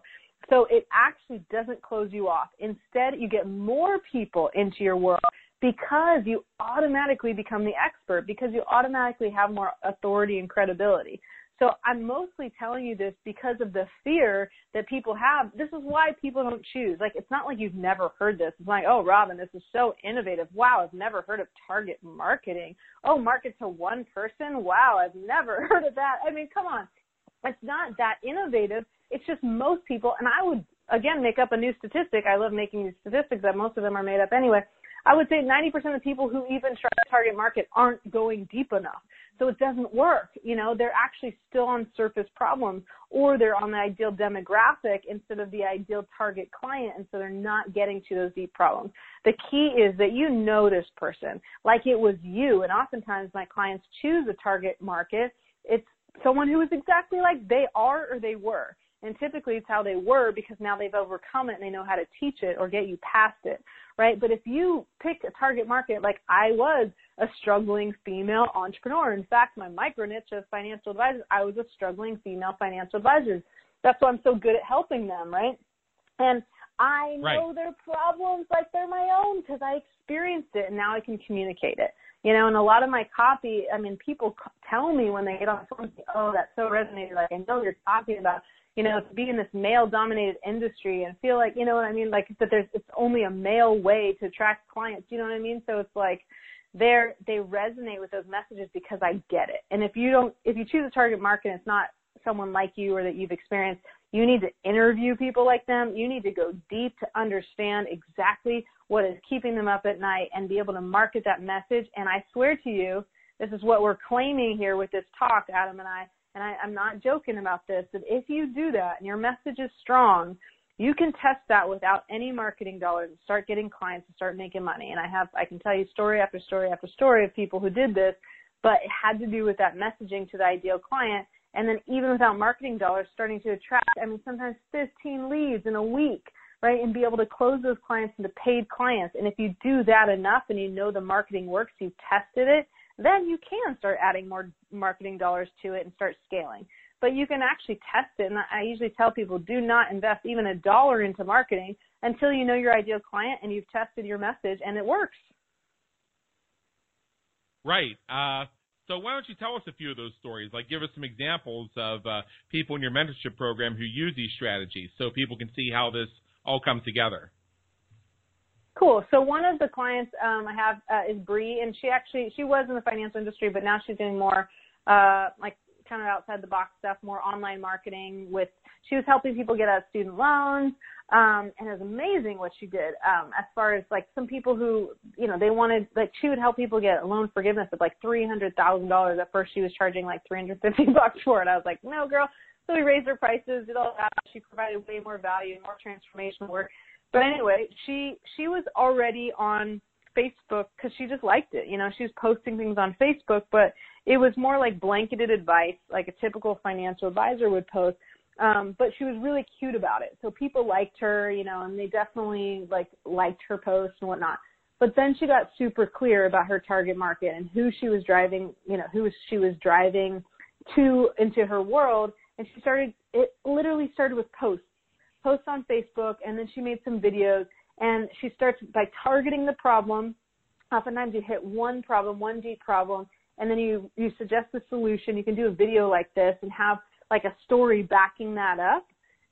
So it actually doesn't close you off. Instead, you get more people into your world because you automatically become the expert, because you automatically have more authority and credibility. So I'm mostly telling you this because of the fear that people have. This is why people don't choose. Like, it's not like you've never heard this. It's like, oh, Robin, this is so innovative. Wow, I've never heard of target marketing. Oh, market to one person? Wow, I've never heard of that. I mean, come on. It's not that innovative. It's just most people, and I would, again, make up a new statistic. I love making these statistics that most of them are made up anyway. I would say 90% of people who even try to target market aren't going deep enough. So it doesn't work. You know, they're actually still on surface problems, or they're on the ideal demographic instead of the ideal target client, and so they're not getting to those deep problems. The key is that you know this person like it was you, and oftentimes my clients choose a target market. It's someone who is exactly like they are or they were, and typically it's how they were because now they've overcome it and they know how to teach it or get you past it, right? But if you pick a target market like I was, a struggling female entrepreneur. In fact, my micro niche of financial advisors, I was a struggling female financial advisor. That's why I'm so good at helping them, right? And I know their problems like they're my own because I experienced it, and now I can communicate it. You know, and a lot of my copy, I mean, people tell me when they get on the phone, oh, that so resonated. Like, I know you're talking about, you know, to be in this male-dominated industry and feel like, you know what I mean, like that there's, it's only a male way to attract clients, you know what I mean? So it's like they resonate with those messages because I get it. And if you choose a target market and it's not someone like you or that you've experienced, you need to interview people like them. You need to go deep to understand exactly what is keeping them up at night and be able to market that message. And I swear to you, this is what we're claiming here with this talk, Adam and I, and I'm not joking about this, that if you do that and your message is strong, you can test that without any marketing dollars and start getting clients and start making money. And I can tell you story after story after story of people who did this, but it had to do with that messaging to the ideal client. And then even without marketing dollars, starting to attract, I mean, sometimes 15 leads in a week, right? And be able to close those clients into paid clients. And if you do that enough and you know the marketing works, you've tested it, then you can start adding more marketing dollars to it and start scaling. But you can actually test it. And I usually tell people, do not invest even $1 into marketing until you know your ideal client and you've tested your message and it works. Right. So why don't you tell us a few of those stories? Like, give us some examples of people in your mentorship program who use these strategies so people can see how this all comes together. Cool. So one of the clients I have is Bree, and she was in the financial industry, but now she's doing more like kind of outside the box stuff, more online marketing. She was helping people get out of student loans, and it was amazing what she did as far as like some people who, you know, they wanted, like, she would help people get loan forgiveness of like $300,000. At first she was charging like $350 for it. I was like, no, girl. So we raised her prices, did all that. She provided way more value and more transformational work. But anyway, she was already on Facebook because she just liked it. You know, she was posting things on Facebook, but it was more like blanketed advice, like a typical financial advisor would post. But she was really cute about it. So people liked her, you know, and they definitely liked her posts and whatnot. But then she got super clear about her target market and who she was driving, you know, who she was driving to into her world. And she started with posts on Facebook. And then she made some videos, and she starts by targeting the problem. Oftentimes you hit one problem, one deep problem, and then you suggest the solution. You can do a video like this and have like a story backing that up.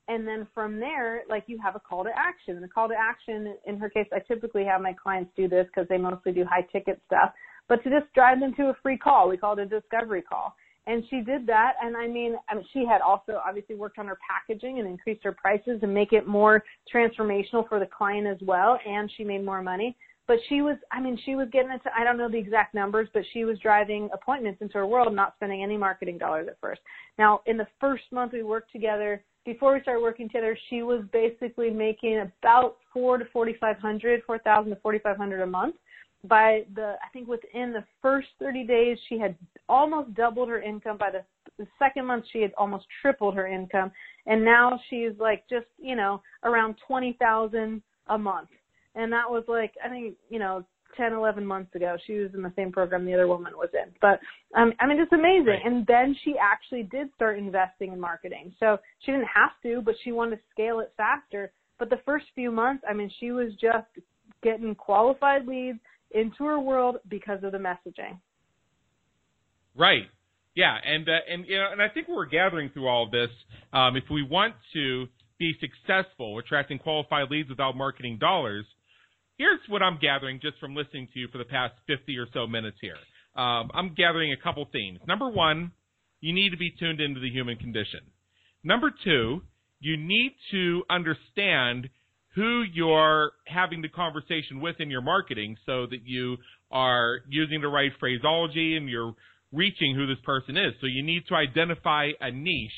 And then from there, like, you have a call to action. And the call to action, in her case, I typically have my clients do this because they mostly do high ticket stuff, but to just drive them to a free call. We call it a discovery call. And she did that. And I mean, she had also obviously worked on her packaging and increased her prices and make it more transformational for the client as well. And she made more money. But she was getting into, I don't know the exact numbers, but she was driving appointments into her world, not spending any marketing dollars at first. Now, in the first month we worked together, before we started working together, she was basically making about $4,000 to $4,500 a month. By within the first 30 days, she had almost doubled her income. By the second month, she had almost tripled her income. And now she's around $20,000 a month. And that was 10, 11 months ago. She was in the same program the other woman was in. But, it's amazing. Right. And then she actually did start investing in marketing. So she didn't have to, but she wanted to scale it faster. But the first few months, she was just getting qualified leads into her world because of the messaging. Right. Yeah. And I think what we're gathering through all of this, if we want to be successful attracting qualified leads without marketing dollars, here's what I'm gathering just from listening to you for the past 50 or so minutes here. I'm gathering a couple themes. Number one, you need to be tuned into the human condition. Number two, you need to understand who you're having the conversation with in your marketing so that you are using the right phraseology and you're reaching who this person is. So you need to identify a niche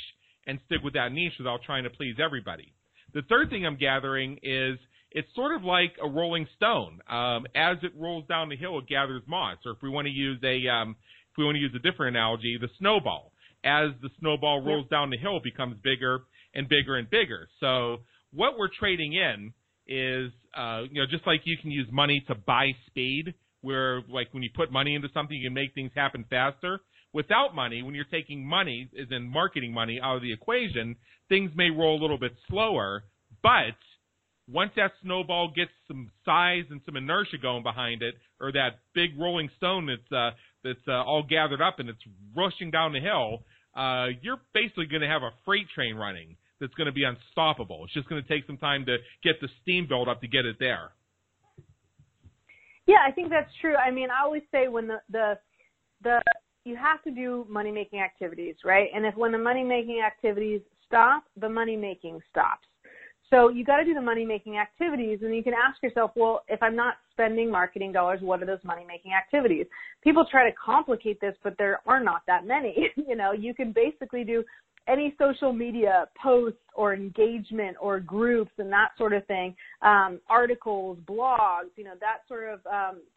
and stick with that niche without trying to please everybody. The third thing I'm gathering is it's sort of like a rolling stone. As it rolls down the hill, it gathers moss. Or if we want to use a different analogy, the snowball. As the snowball rolls down the hill, it becomes bigger and bigger and bigger. So what we're trading in is, just like you can use money to buy speed, where like when you put money into something, you can make things happen faster. Without money, when you're taking money, as in marketing money, out of the equation, things may roll a little bit slower. But once that snowball gets some size and some inertia going behind it, or that big rolling stone that's all gathered up and it's rushing down the hill, you're basically going to have a freight train running that's going to be unstoppable. It's just going to take some time to get the steam built up to get it there. Yeah, I think that's true. I always say when the you have to do money-making activities, right? And when the money-making activities stop, the money-making stops. So you got to do the money-making activities, and you can ask yourself, well, if I'm not spending marketing dollars, what are those money-making activities? People try to complicate this, but there are not that many. You can basically do any social media posts or engagement or groups and that sort of thing, articles, blogs, that sort of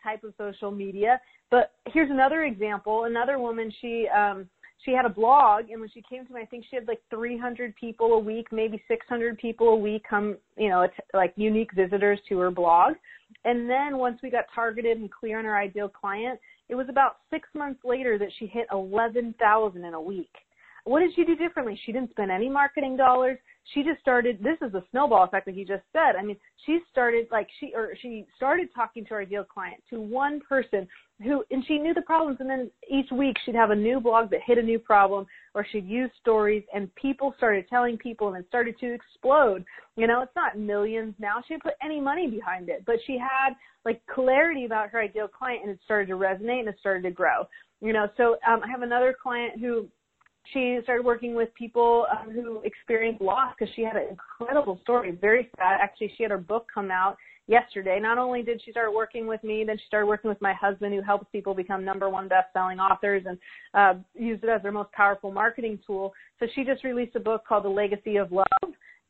type of social media. But here's another example. Another woman, she had a blog, and when she came to me, I think she had 300 people a week, maybe 600 people a week come, unique visitors to her blog. And then once we got targeted and clear on her ideal client, it was about 6 months later that she hit 11,000 in a week. What did she do differently? She didn't spend any marketing dollars. She just started, this is the snowball effect that you just said. She started talking to her ideal client, to one person and she knew the problems. And then each week she'd have a new blog that hit a new problem, or she'd use stories, and people started telling people, and it started to explode. It's not millions now. She didn't put any money behind it, but she had clarity about her ideal client, and it started to resonate and it started to grow. So I have another client who, she started working with people who experienced loss because she had an incredible story, very sad. Actually, she had her book come out yesterday. Not only did she start working with me, then she started working with my husband, who helps people become #1 best-selling authors and used it as their most powerful marketing tool. So she just released a book called The Legacy of Love,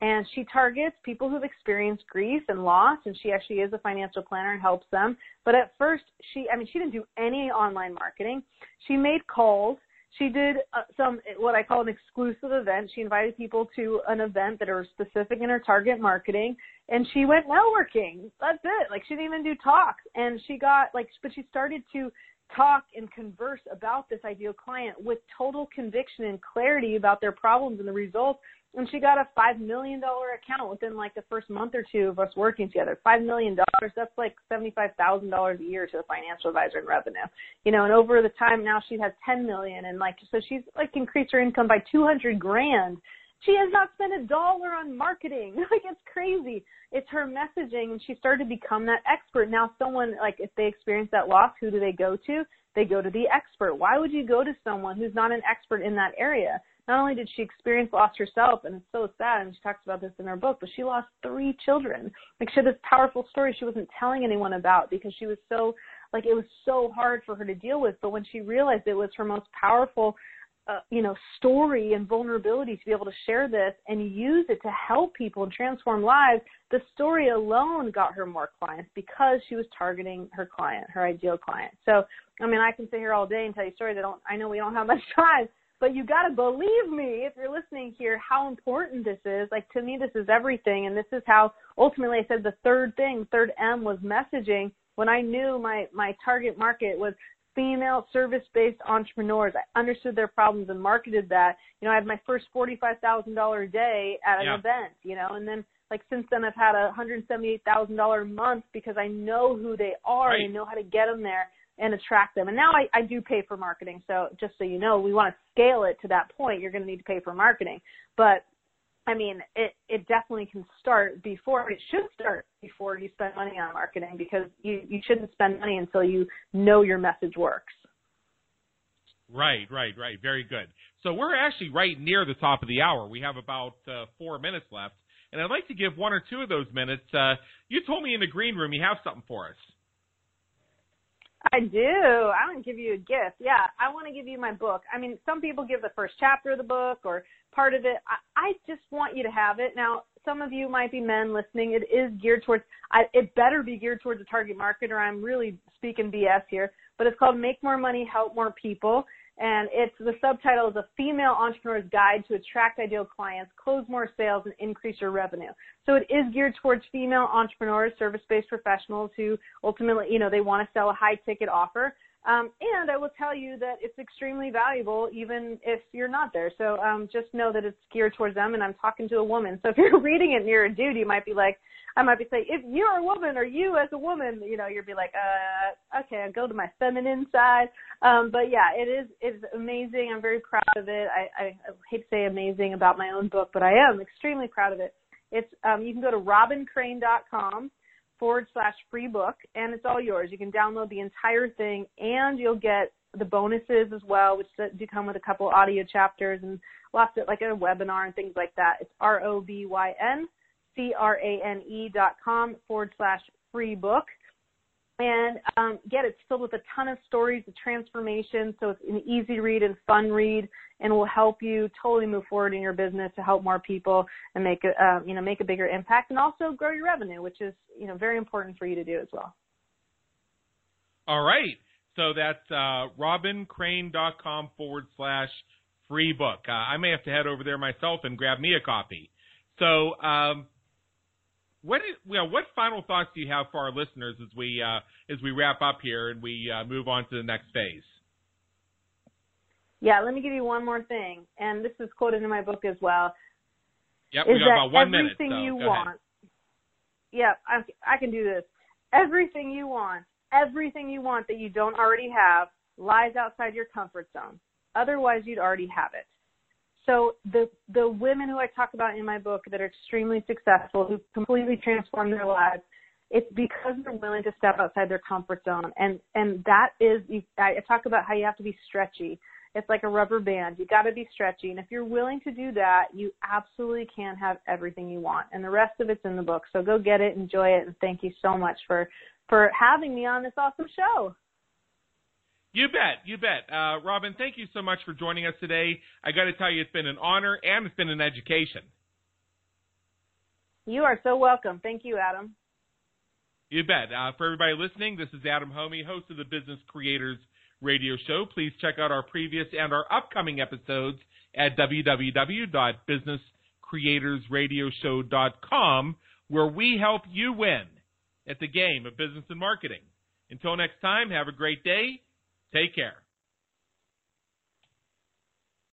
and she targets people who've experienced grief and loss, and she actually is a financial planner and helps them. But at first, she didn't do any online marketing. She made calls. She did some, what I call an exclusive event. She invited people to an event that are specific in her target marketing, and she went networking. That's it. She didn't even do talks. And she got but she started to talk and converse about this ideal client with total conviction and clarity about their problems and the results. And she got a $5 million account within the first month or two of us working together. $5 million, that's $75,000 a year to the financial advisor in revenue. And over the time now she has $10 million. And so she's increased her income by $200,000 She has not spent $1 on marketing. Like, it's crazy. It's her messaging, and she started to become that expert. Now, someone, like, if they experience that loss, who do they go to? They go to the expert. Why would you go to someone who's not an expert in that area? Not only did she experience loss herself, and it's so sad, and she talks about this in her book, but she lost 3 children. Like, she had this powerful story she wasn't telling anyone about because she was so, like, it was so hard for her to deal with. But when she realized it was her most powerful, story and vulnerability to be able to share this and use it to help people and transform lives, the story alone got her more clients because she was targeting her client, her ideal client. So, I mean, I can sit here all day and tell you stories. I know we don't have much time, but you got to believe me if you're listening here how important this is. Like, to me, this is everything. And this is how ultimately I said the third M was messaging. When I knew my target market was female service-based entrepreneurs, I understood their problems and marketed that. You know, I had my first $45,000 a day at an event, and then since then I've had a $178,000 a month because I know who they are and I know how to get them there and attract them. And now I do pay for marketing. So just so you know, we want to scale it to that point. You're going to need to pay for marketing. But I mean, it definitely can start before, it should start before you spend money on marketing, because you shouldn't spend money until you know your message works. Right. Very good. So we're actually right near the top of the hour. We have about 4 minutes left, and I'd like to give 1 or 2 of those minutes. You told me in the green room you have something for us. I do. I want to give you a gift. Yeah, I want to give you my book. I mean, some people give the first chapter of the book or part of it. I just want you to have it. Now, some of you might be men listening. It is geared towards – it better be geared towards a target market, or I'm really speaking BS here. But it's called Make More Money, Help More People. And it's the subtitle is A Female Entrepreneur's Guide to Attract Ideal Clients, Close More Sales, and Increase Your Revenue. So it is geared towards female entrepreneurs, service-based professionals who ultimately, they want to sell a high-ticket offer. And I will tell you that it's extremely valuable even if you're not there. So just know that it's geared towards them, and I'm talking to a woman. So if you're reading it and you're a dude, you might be like, I might be saying, if you're a woman or you as a woman, you'll be like, okay, I'll go to my feminine side. But yeah, it's amazing. I'm very proud of it. I hate to say amazing about my own book, but I am extremely proud of it. It's you can go to robincrane.com/free book, and it's all yours. You can download the entire thing, and you'll get the bonuses as well, which do come with a couple audio chapters and lots of like a webinar and things like that. It's robincrane.com/free book. And it's filled with a ton of stories of transformation. So it's an easy read and fun read, and will help you totally move forward in your business to help more people and make a bigger impact, and also grow your revenue, which is, very important for you to do as well. All right. So that's robincrane.com/free book. I may have to head over there myself and grab me a copy. So, what final thoughts do you have for our listeners as we wrap up here and we move on to the next phase? Yeah, let me give you one more thing, and this is quoted in my book as well. Yep, we got about 1 minute. I can do this. Everything you want that you don't already have lies outside your comfort zone. Otherwise, you'd already have it. So the women who I talk about in my book that are extremely successful, who completely transform their lives, it's because they're willing to step outside their comfort zone. And that is, I talk about how you have to be stretchy. It's like a rubber band. You got to be stretchy. And if you're willing to do that, you absolutely can have everything you want. And the rest of it's in the book. So go get it, enjoy it, and thank you so much for having me on this awesome show. You bet. Robin, thank you so much for joining us today. I got to tell you, it's been an honor and it's been an education. You are so welcome. Thank you, Adam. You bet. For everybody listening, this is Adam Homey, host of the Business Creators Radio Show. Please check out our previous and our upcoming episodes at www.businesscreatorsradioshow.com, where we help you win at the game of business and marketing. Until next time, have a great day. Take care.